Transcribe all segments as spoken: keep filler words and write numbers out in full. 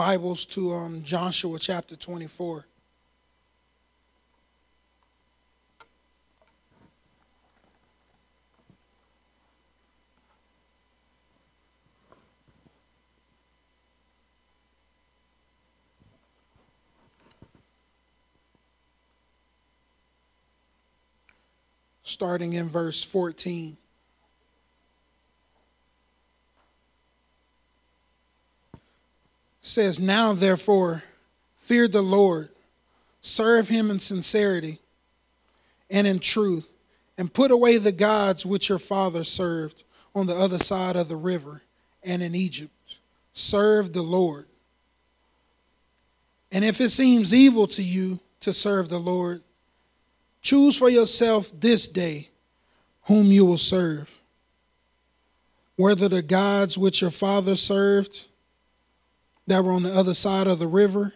Bibles to um, Joshua chapter twenty-four. Starting in verse fourteen. Says, now therefore, fear the Lord, serve him in sincerity and in truth, and put away the gods which your fathers served on the other side of the river and in Egypt. Serve the Lord. And if it seems evil to you to serve the Lord, choose for yourself this day whom you will serve, whether the gods which your fathers served that were on the other side of the river,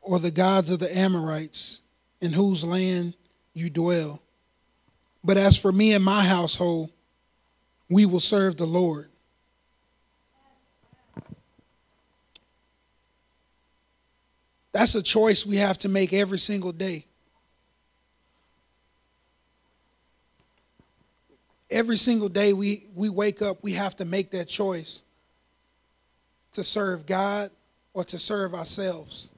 or the gods of the Amorites, in whose land you dwell. But as for me and my household, we will serve the Lord. That's a choice we have to make every single day. Every single day we, we wake up, we have to make that choice. To serve God or to serve ourselves.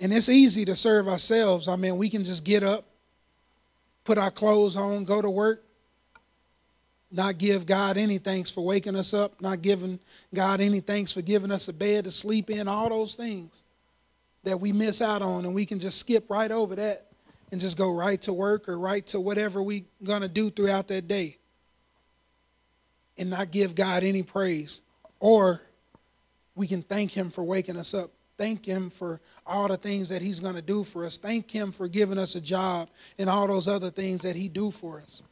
And it's easy to serve ourselves. I mean, we can just get up, put our clothes on, go to work, not give God any thanks for waking us up, not giving God any thanks for giving us a bed to sleep in, all those things that we miss out on. And we can just skip right over that and just go right to work or right to whatever we're going to do throughout that day. And not give God any praise. Or we can thank him for waking us up. Thank him for all the things that he's going to do for us. Thank him for giving us a job and all those other things that he do for us.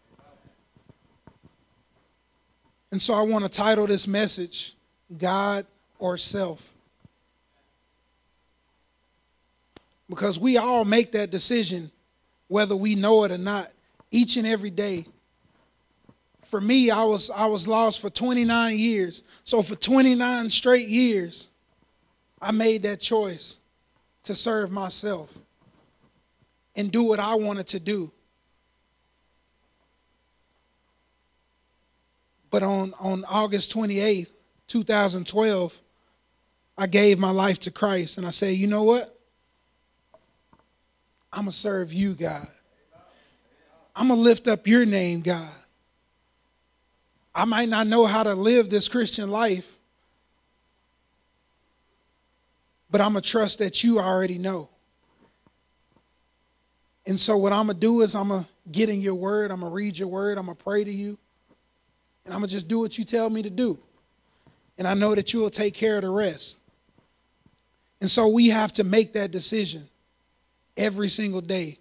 And so I want to title this message, God or Self. Because we all make that decision, whether we know it or not, each and every day. For me, I was I was lost for twenty-nine years. So for twenty-nine straight years, I made that choice to serve myself and do what I wanted to do. But on, on August twenty-eighth, twenty twelve, I gave my life to Christ. And I said, you know what? I'm going to serve you, God. I'm going to lift up your name, God. I might not know how to live this Christian life, but I'm going to trust that you already know. And so what I'm going to do is I'm going to get in your word. I'm going to read your word. I'm going to pray to you. And I'm going to just do what you tell me to do. And I know that you will take care of the rest. And so we have to make that decision every single day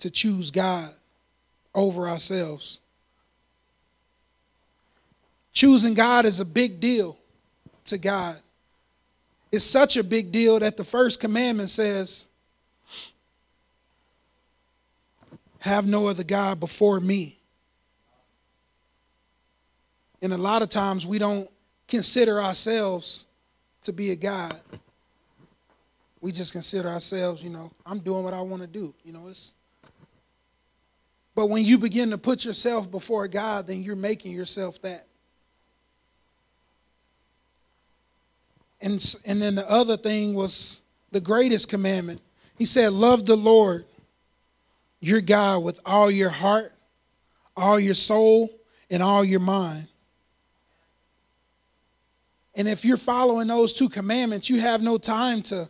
to choose God over ourselves. Choosing God is a big deal to God. It's such a big deal that the first commandment says, have no other God before me. And a lot of times we don't consider ourselves to be a God. We just consider ourselves, you know, I'm doing what I want to do. You know, it's. But when you begin to put yourself before God, then you're making yourself that. And, and then the other thing was the greatest commandment. He said, love the Lord, your God, with all your heart, all your soul, and all your mind. And if you're following those two commandments, you have no time to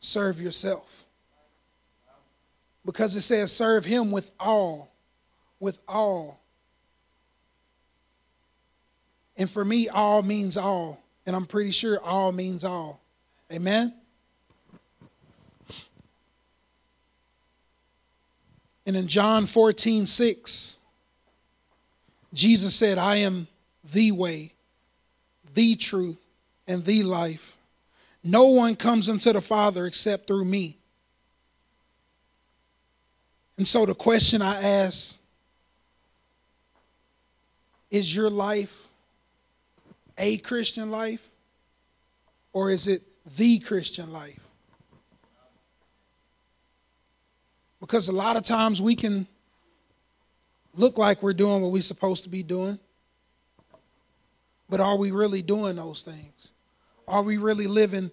serve yourself. Because it says serve him with all, with all. And for me, all means all. And I'm pretty sure all means all. Amen? And in John fourteen six, Jesus said, I am the way, the truth, and the life. No one comes unto the Father except through me. And so the question I ask, is your life a Christian life, or is it the Christian life? Because a lot of times we can look like we're doing what we're supposed to be doing, but are we really doing those things? Are we really living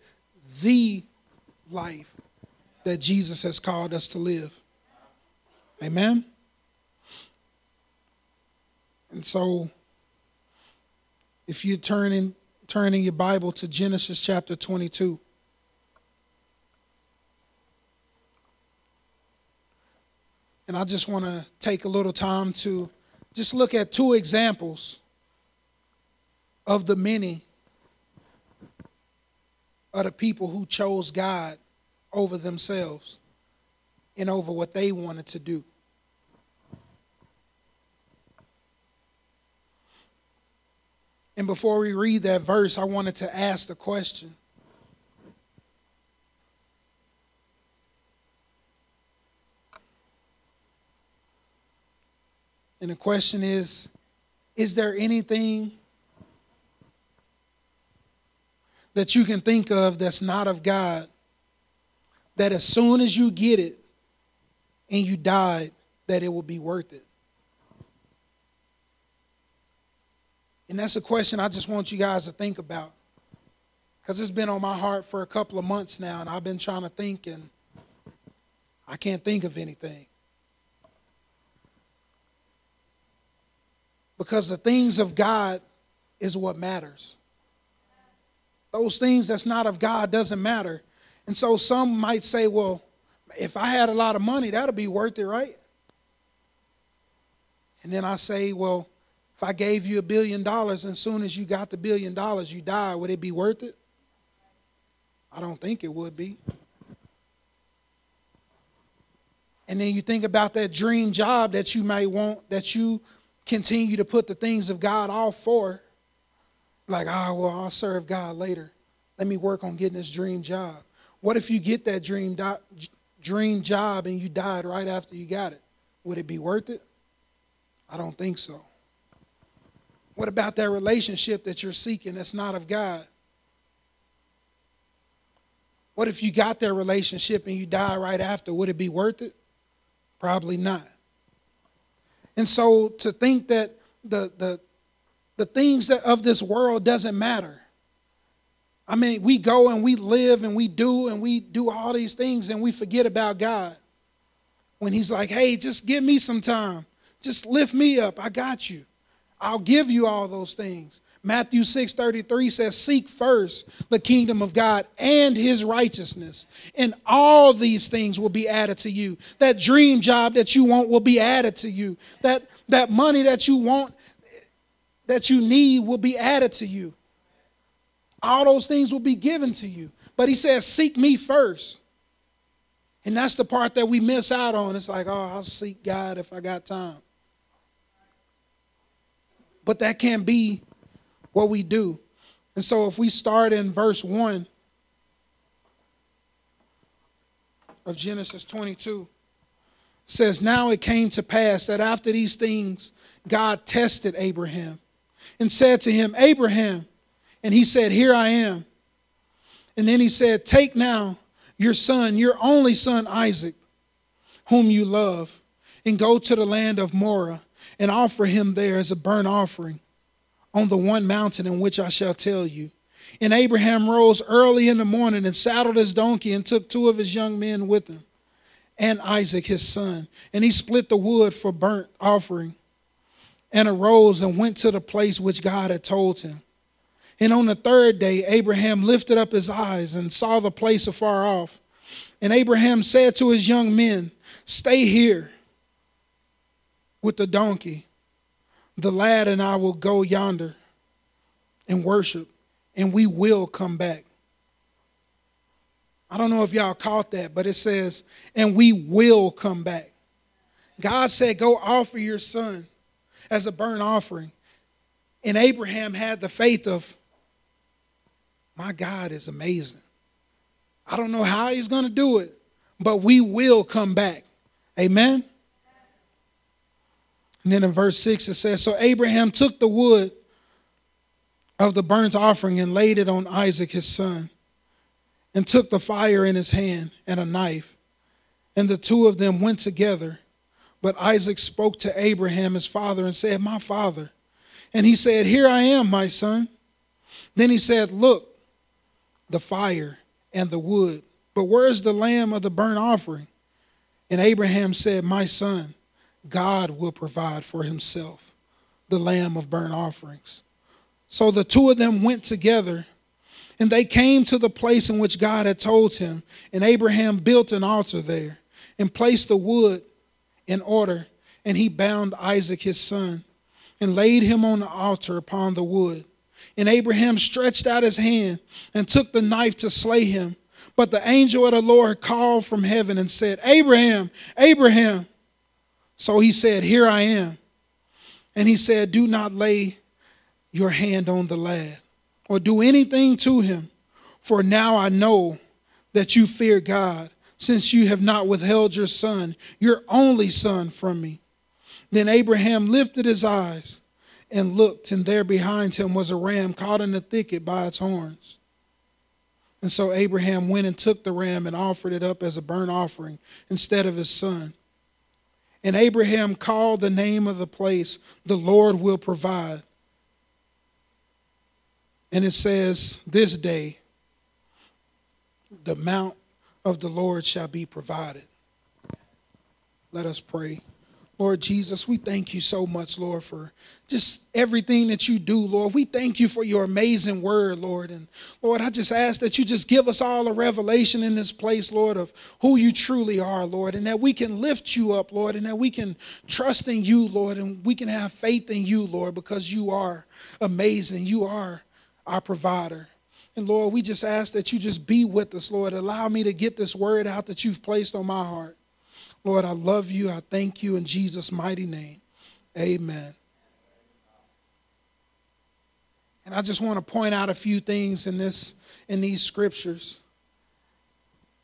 the life that Jesus has called us to live? Amen? And so, if you turn in, turn in your Bible to Genesis chapter twenty-two. And I just want to take a little time to just look at two examples of the many of the people who chose God over themselves and over what they wanted to do. And before we read that verse, I wanted to ask the question, and the question is, is there anything that you can think of that's not of God, that as soon as you get it and you died, that it will be worth it? And that's a question I just want you guys to think about, because it's been on my heart for a couple of months now, and I've been trying to think, and I can't think of anything. Because the things of God is what matters. Those things that's not of God doesn't matter. And so some might say, well, if I had a lot of money, that'll be worth it, right? And then I say, well, if I gave you a billion dollars and as soon as you got the billion dollars, you died, would it be worth it? I don't think it would be. And then you think about that dream job that you may want, that you continue to put the things of God off for. Like, ah, well, I'll serve God later. Let me work on getting this dream job. What if you get that dream do- dream job and you died right after you got it? Would it be worth it? I don't think so. What about that relationship that you're seeking that's not of God? What if you got that relationship and you die right after? Would it be worth it? Probably not. And so to think that the the The things that of this world doesn't matter. I mean, we go and we live and we do and we do all these things and we forget about God. When he's like, hey, just give me some time. Just lift me up. I got you. I'll give you all those things. Matthew six thirty-three says, seek first the kingdom of God and his righteousness, and all these things will be added to you. That dream job that you want will be added to you. That, that money that you want, that you need, will be added to you. All those things will be given to you. But he says, seek me first. And that's the part that we miss out on. It's like, oh, I'll seek God if I got time. But that can't be what we do. And so if we start in verse one of Genesis twenty-two, it says, now it came to pass that after these things, God tested Abraham and said to him, Abraham, and he said, here I am. And then he said, take now your son, your only son, Isaac, whom you love, and go to the land of Morah and offer him there as a burnt offering on the one mountain in which I shall tell you. And Abraham rose early in the morning and saddled his donkey and took two of his young men with him and Isaac, his son. And he split the wood for burnt offering, and arose and went to the place which God had told him. And on the third day, Abraham lifted up his eyes and saw the place afar off. And Abraham said to his young men, stay here with the donkey. The lad and I will go yonder and worship, and we will come back. I don't know if y'all caught that, but it says, and we will come back. God said, go offer your son as a burnt offering. And Abraham had the faith of, my God is amazing. I don't know how he's going to do it, but we will come back. Amen? And then in verse six it says, so Abraham took the wood of the burnt offering and laid it on Isaac his son, and took the fire in his hand and a knife. And the two of them went together. But Isaac spoke to Abraham his father and said, "My father." And he said, "Here I am, my son." Then he said, "Look, the fire and the wood, but where is the lamb of the burnt offering?" And Abraham said, "My son, God will provide for himself the lamb of burnt offerings." So the two of them went together, and they came to the place in which God had told him. And Abraham built an altar there and placed the wood in order. And he bound Isaac his son and laid him on the altar upon the wood. And Abraham stretched out his hand and took the knife to slay him. But the angel of the Lord called from heaven and said, "Abraham, Abraham." So he said, "Here I am." And he said, "Do not lay your hand on the lad or do anything to him. For now I know that you fear God, since you have not withheld your son, your only son, from me." Then Abraham lifted his eyes and looked, and there behind him was a ram caught in the thicket by its horns. And so Abraham went and took the ram and offered it up as a burnt offering instead of his son. And Abraham called the name of the place, "The Lord Will Provide." And it says, "This day the mount of the Lord shall be provided." Let us pray. Lord Jesus, we thank you so much, Lord, for just everything that you do, Lord. We thank you for your amazing word, Lord. And Lord, I just ask that you just give us all a revelation in this place, Lord, of who you truly are, Lord, and that we can lift you up, Lord, and that we can trust in you, Lord, and we can have faith in you, Lord, because you are amazing. You are our provider. And Lord, we just ask that you just be with us, Lord. Allow me to get this word out that you've placed on my heart. Lord, I love you. I thank you in Jesus' mighty name. Amen. And I just want to point out a few things in this, in these scriptures.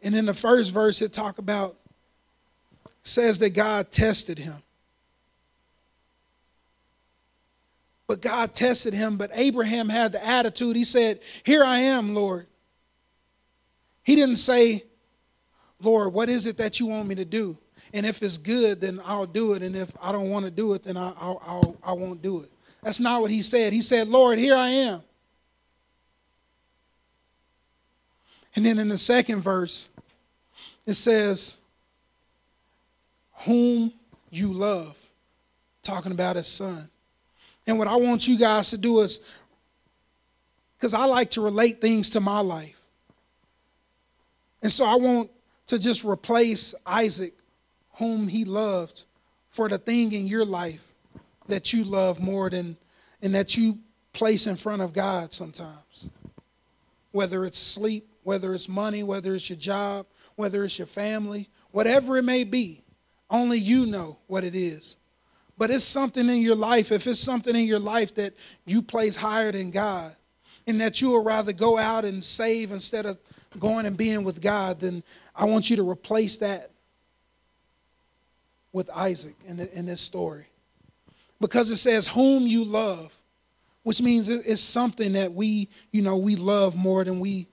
And in the first verse, it talk about, says that God tested him. But God tested him, but Abraham had the attitude. He said, "Here I am, Lord." He didn't say, "Lord, what is it that you want me to do? And if it's good, then I'll do it. And if I don't want to do it, then I, I'll, I'll, I won't do it." That's not what he said. He said, "Lord, here I am." And then in the second verse, it says, "Whom you love," talking about his son. And what I want you guys to do is, because I like to relate things to my life. And so I want to just replace Isaac, whom he loved, for the thing in your life that you love more than, and that you place in front of God sometimes. Whether it's sleep, whether it's money, whether it's your job, whether it's your family, whatever it may be, only you know what it is. But it's something in your life, if it's something in your life that you place higher than God, and that you would rather go out and save instead of going and being with God, then I want you to replace that with Isaac in, the, in this story. Because it says, "Whom you love," which means it's something that we, you know, we love more than we,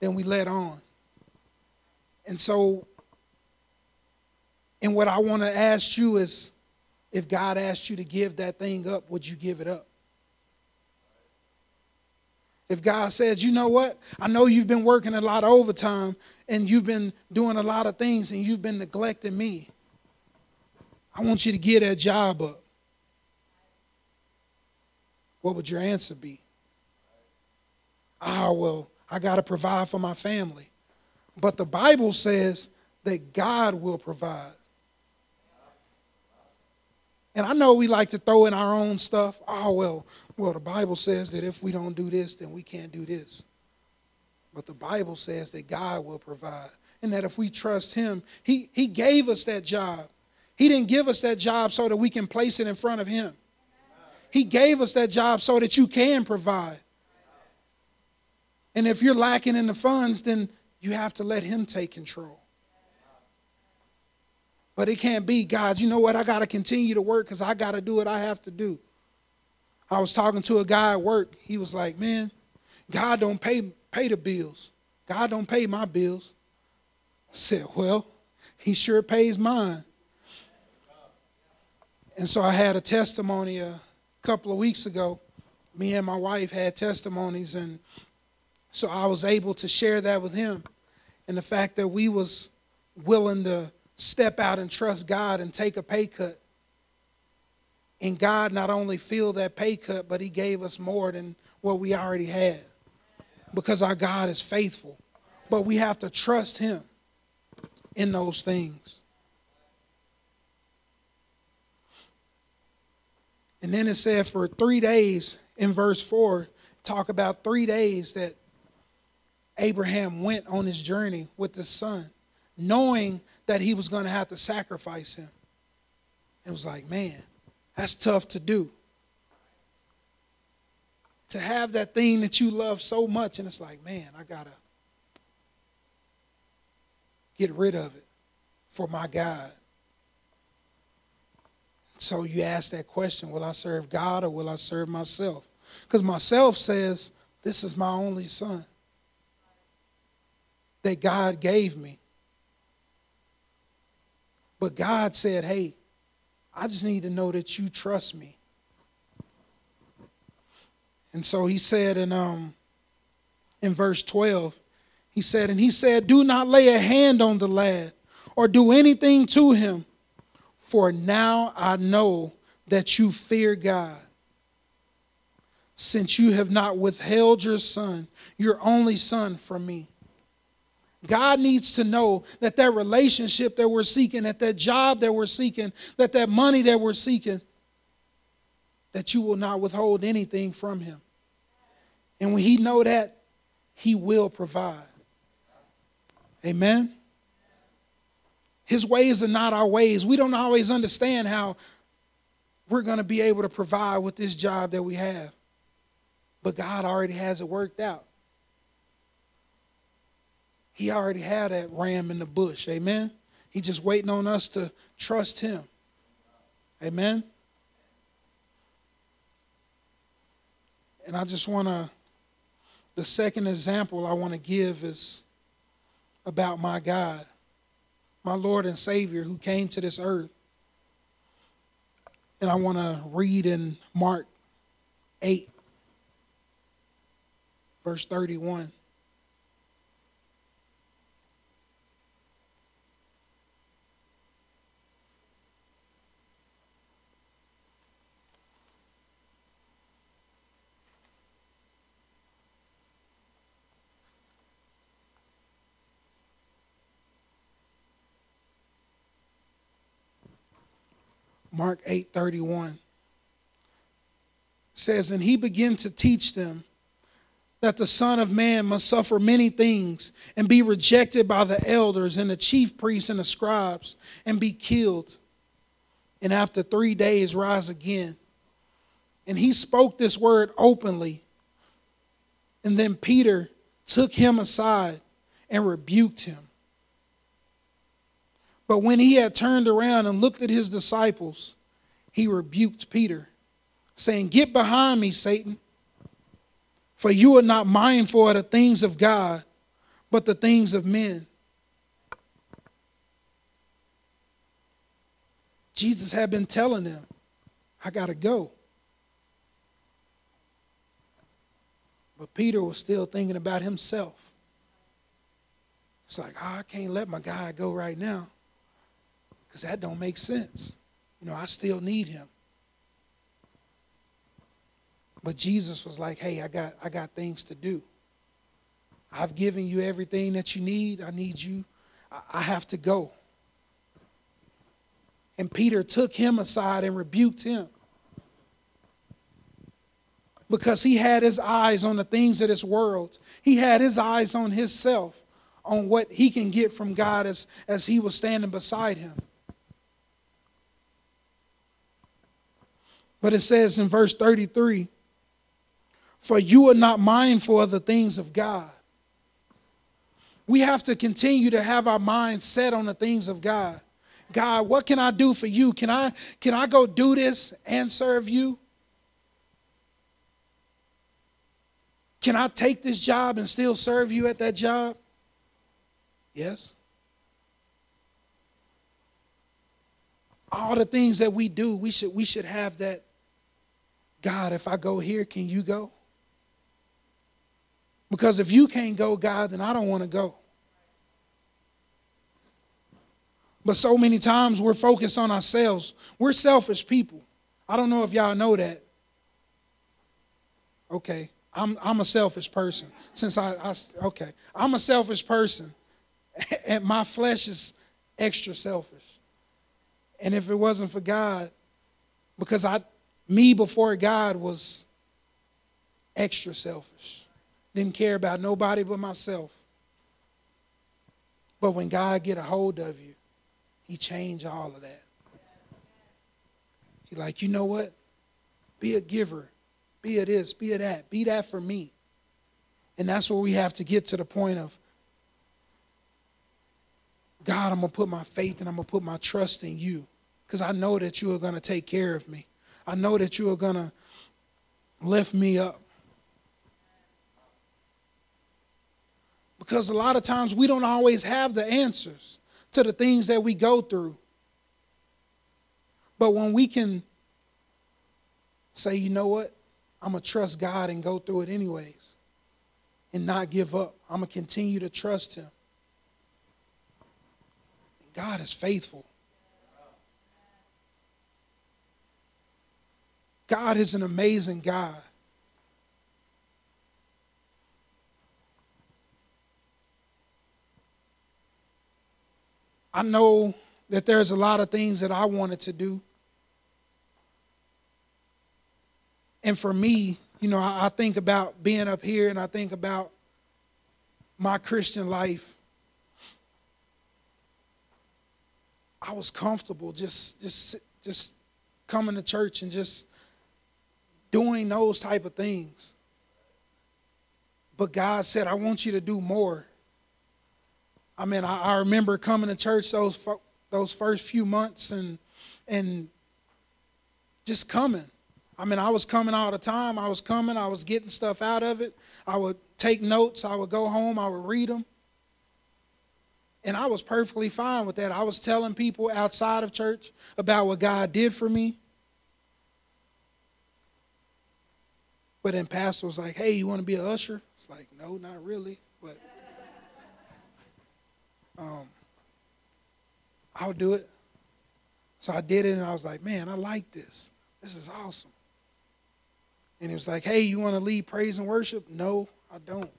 than we let on. And so, and what I want to ask you is, if God asked you to give that thing up, would you give it up? If God says, "You know what, I know you've been working a lot of overtime and you've been doing a lot of things and you've been neglecting me. I want you to give that job up." What would your answer be? "Ah, well, I got to provide for my family." But the Bible says that God will provide. And I know we like to throw in our own stuff. Oh, well, well, the Bible says that if we don't do this, then we can't do this. But the Bible says that God will provide, and that if we trust him, he, he gave us that job. He didn't give us that job so that we can place it in front of him. He gave us that job so that you can provide. And if you're lacking in the funds, then you have to let him take control. But it can't be, "God, you know what, I got to continue to work because I got to do what I have to do. I was talking to a guy at work. He was like, man, God don't pay pay the bills. God don't pay my bills. I said, well, he sure pays mine. And so I had a testimony a couple of weeks ago. Me and my wife had testimonies, and so I was able to share that with him. And the fact that we was willing to step out and trust God and take a pay cut. And God not only filled that pay cut, but he gave us more than what we already had, because our God is faithful. But we have to trust him in those things. And then it said for three days in verse four, talk about three days that Abraham went on his journey with his son, knowing that he was going to have to sacrifice him. It was like, man, that's tough to do. To have that thing that you love so much, and it's like, man, I got to get rid of it for my God. So you ask that question, will I serve God or will I serve myself? Because myself says, this is my only son that God gave me. But God said, hey, I just need to know that you trust me. And so he said in um, in verse twelve, he said, and he said, do not lay a hand on the lad or do anything to him. For now I know that you fear God, since you have not withheld your son, your only son, from me. God needs to know that that relationship that we're seeking, that that job that we're seeking, that that money that we're seeking, that you will not withhold anything from him. And when he know that, he will provide. Amen? His ways are not our ways. We don't always understand how we're going to be able to provide with this job that we have. But God already has it worked out. He already had that ram in the bush. Amen. He's just waiting on us to trust him. Amen. And I just want to, the second example I want to give is about my God, my Lord and Savior, who came to this earth. And I want to read in Mark eight, verse thirty-one. Mark eight, thirty-one says, and he began to teach them that the Son of Man must suffer many things and be rejected by the elders and the chief priests and the scribes and be killed and after three days rise again. And he spoke this word openly. And then Peter took him aside and rebuked him. But when he had turned around and looked at his disciples, he rebuked Peter, saying, get behind me, Satan, for you are not mindful of the things of God, but the things of men. Jesus had been telling them, I got to go. But Peter was still thinking about himself. It's like, oh, I can't let my guy go right now, because that don't make sense. You know, I still need him. But Jesus was like, hey, I got I got things to do. I've given you everything that you need. I need you. I, I have to go. And Peter took him aside and rebuked him, because he had his eyes on the things of this world. He had his eyes on himself, on what he can get from God as, as he was standing beside him. But it says in verse thirty-three, for you are not mindful of the things of God. We have to continue to have our minds set on the things of God. God, what can I do for you? Can I, can I go do this and serve you? Can I take this job and still serve you at that job? Yes. All the things that we do, we should, we should have that. God, if I go here, can you go? Because if you can't go, God, then I don't want to go. But so many times we're focused on ourselves. We're selfish people. I don't know if y'all know that. Okay, I'm I'm a selfish person. Since I, I okay, I'm a selfish person, and my flesh is extra selfish. And if it wasn't for God, because I, me before God was extra selfish. Didn't care about nobody but myself. But when God get a hold of you, he changed all of that. He like, you know what? Be a giver. Be a this, be a that. Be that for me. And that's where we have to get to the point of, God, I'm going to put my faith and I'm going to put my trust in you, because I know that you are going to take care of me. I know that you are going to lift me up. Because a lot of times we don't always have the answers to the things that we go through. But when we can say, you know what, I'm going to trust God and go through it anyways and not give up. I'm going to continue to trust him. God is faithful. God is an amazing God. I know that there's a lot of things that I wanted to do. And for me, you know, I, I think about being up here and I think about my Christian life. I was comfortable just just, just coming to church and just doing those type of things. But God said, I want you to do more. I mean, I, I remember coming to church those fo- those first few months and and just coming. I mean, I was coming all the time. I was coming. I was getting stuff out of it. I would take notes. I would go home. I would read them. And I was perfectly fine with that. I was telling people outside of church about what God did for me. But then pastor was like, hey, you want to be an usher? It's like, no, not really. But um, I'll do it. So I did it, and I was like, man, I like this. This is awesome. And he was like, hey, you want to lead praise and worship? No, I don't.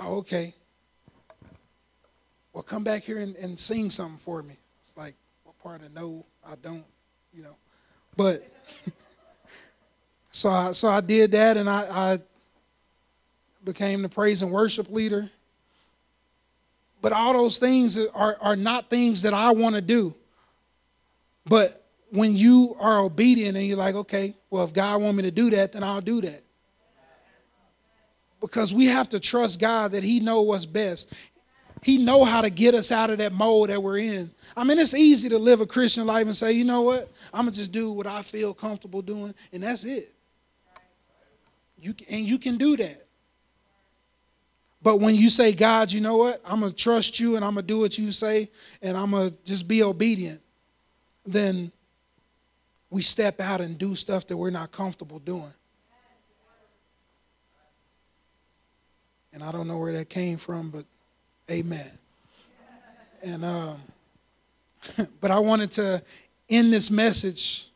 Oh, okay. Well, come back here and, and sing something for me. It's like, what part of no, I don't, you know. But so I so I did that, and I, I became the praise and worship leader. But all those things are, are not things that I want to do. But when you are obedient and you're like, okay, well, if God wants me to do that, then I'll do that. Because we have to trust God that he knows what's best. He knows how to get us out of that mold that we're in. I mean, it's easy to live a Christian life and say, you know what? I'm going to just do what I feel comfortable doing, and that's it. You can, and you can do that. But when you say, God, you know what? I'm going to trust you, and I'm going to do what you say, and I'm going to just be obedient, then we step out and do stuff that we're not comfortable doing. And I don't know where that came from, but amen. And um, but I wanted to end this message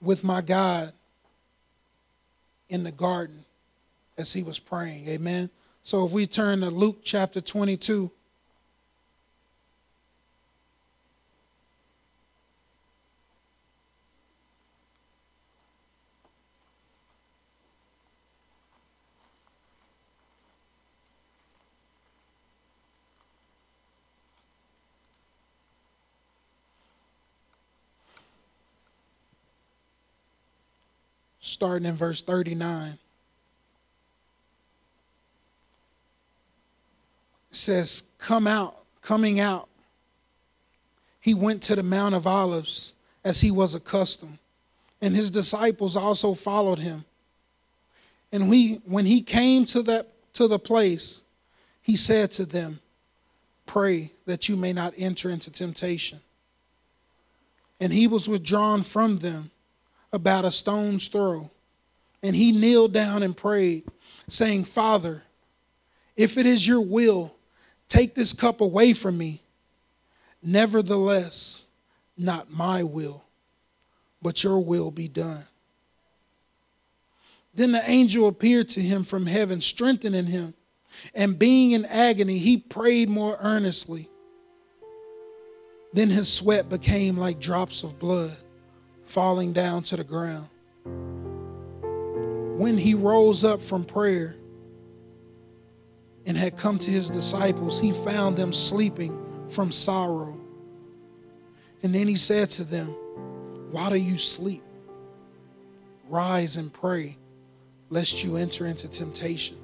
with my God in the garden as he was praying. Amen. So if we turn to Luke chapter twenty-two. Starting in verse thirty-nine. It says, Come out, coming out, he went to the Mount of Olives as he was accustomed, and his disciples also followed him. And we, when he came to that to the place, he said to them, "Pray that you may not enter into temptation." And he was withdrawn from them about a stone's throw. And he kneeled down and prayed, saying, "Father, if it is your will, take this cup away from me. Nevertheless, not my will, but your will be done." Then the angel appeared to him from heaven, strengthening him, and being in agony, he prayed more earnestly. Then his sweat became like drops of blood falling down to the ground. When he rose up from prayer and had come to his disciples, he found them sleeping from sorrow. And then he said to them, "Why do you sleep? Rise and pray, lest you enter into temptation."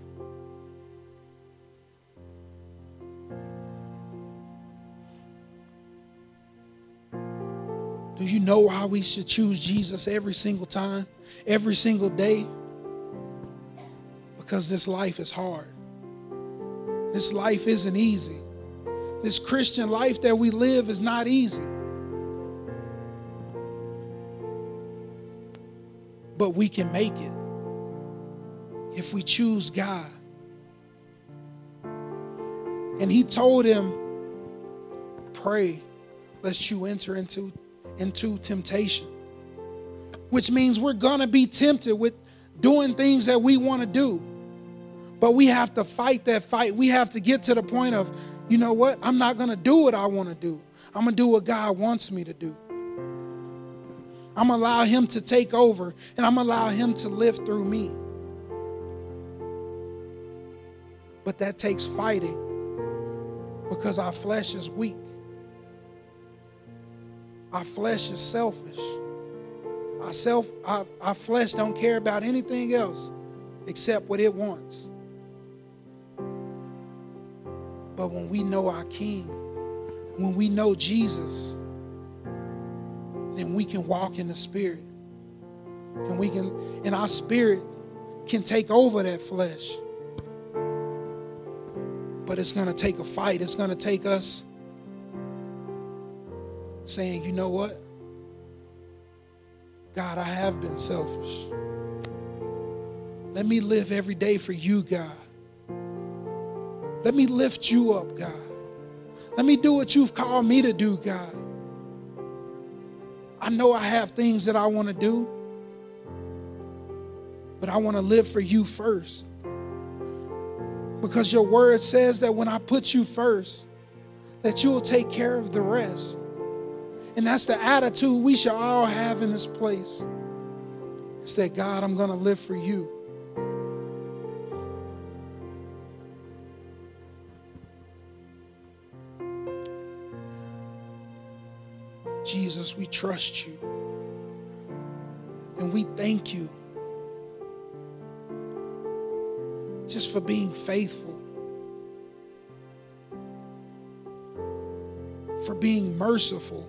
Do you know why we should choose Jesus every single time, every single day? Because this life is hard. This life isn't easy. This Christian life that we live is not easy. But we can make it if we choose God. And he told him, "Pray, lest you enter into into temptation," which means we're going to be tempted with doing things that we want to do, but we have to fight that fight. We have to get to the point of, you know what? I'm not going to do what I want to do. I'm going to do what God wants me to do. I'm going to allow him to take over, and I'm going to allow him to live through me. But that takes fighting because our flesh is weak. Our flesh is selfish. Our, self, our, our flesh don't care about anything else except what it wants. But when we know our King, when we know Jesus, then we can walk in the Spirit. And we can, and our spirit can take over that flesh. But it's going to take a fight. It's going to take us saying, "You know what? God, I have been selfish. Let me live every day for you, God. Let me lift you up, God. Let me do what you've called me to do, God. I know I have things that I want to do, but I want to live for you first. Because your word says that when I put you first, that you will take care of the rest." And that's the attitude we should all have in this place. It's that, "God, I'm going to live for you." Jesus, we trust you. And we thank you just for being faithful, for being merciful,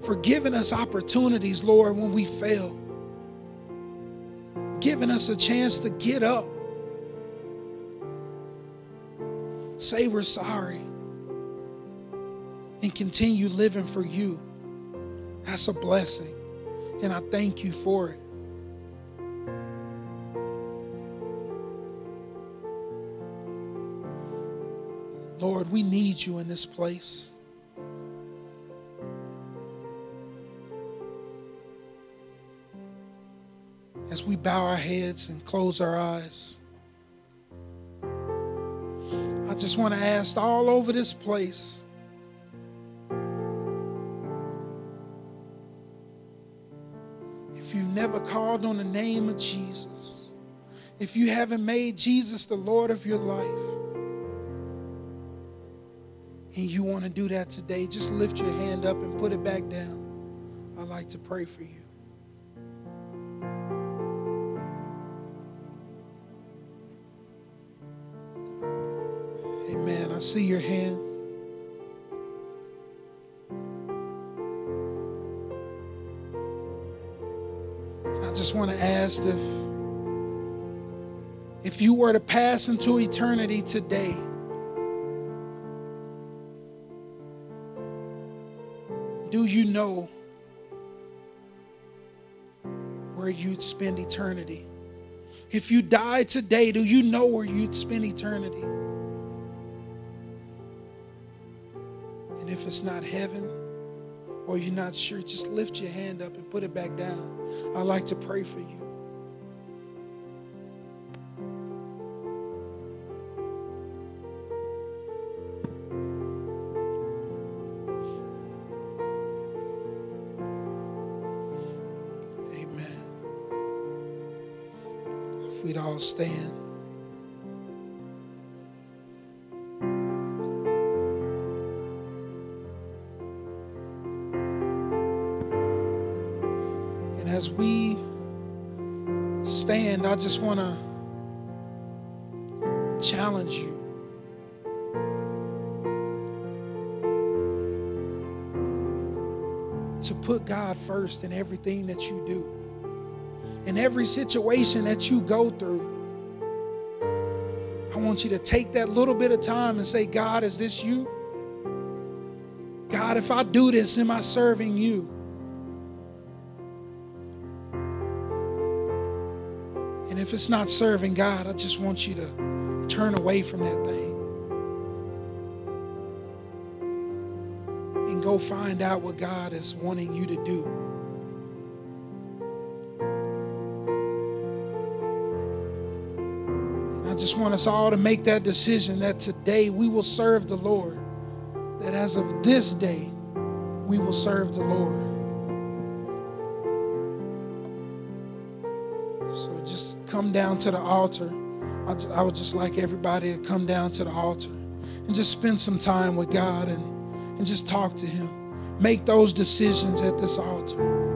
for giving us opportunities, Lord, when we fail. Giving us a chance to get up. Say we're sorry. And continue living for you. That's a blessing. And I thank you for it. Lord, we need you in this place. As we bow our heads and close our eyes, I just want to ask all over this place, if you've never called on the name of Jesus, if you haven't made Jesus the Lord of your life, and you want to do that today, just lift your hand up and put it back down. I'd like to pray for you. See your hand. just want to ask if, if you were to pass into eternity today, do you know where you'd spend eternity? If you die today, do you know where you'd spend eternity? And if it's not heaven, or you're not sure, just lift your hand up and put it back down. I'd like to pray for you. Amen. If we'd all stand. As we stand, I just want to challenge you to put God first in everything that you do. In every situation that you go through, I want you to take that little bit of time and say, God, is this you? God, if I do this, am I serving you? If it's not serving God, I just want you to turn away from that thing and go find out what God is wanting you to do. And I just want us all to make that decision that today we will serve the Lord, that as of this day, we will serve the Lord. Come down to the altar. I would just like everybody to come down to the altar and just spend some time with God and, and just talk to Him. Make those decisions at this altar.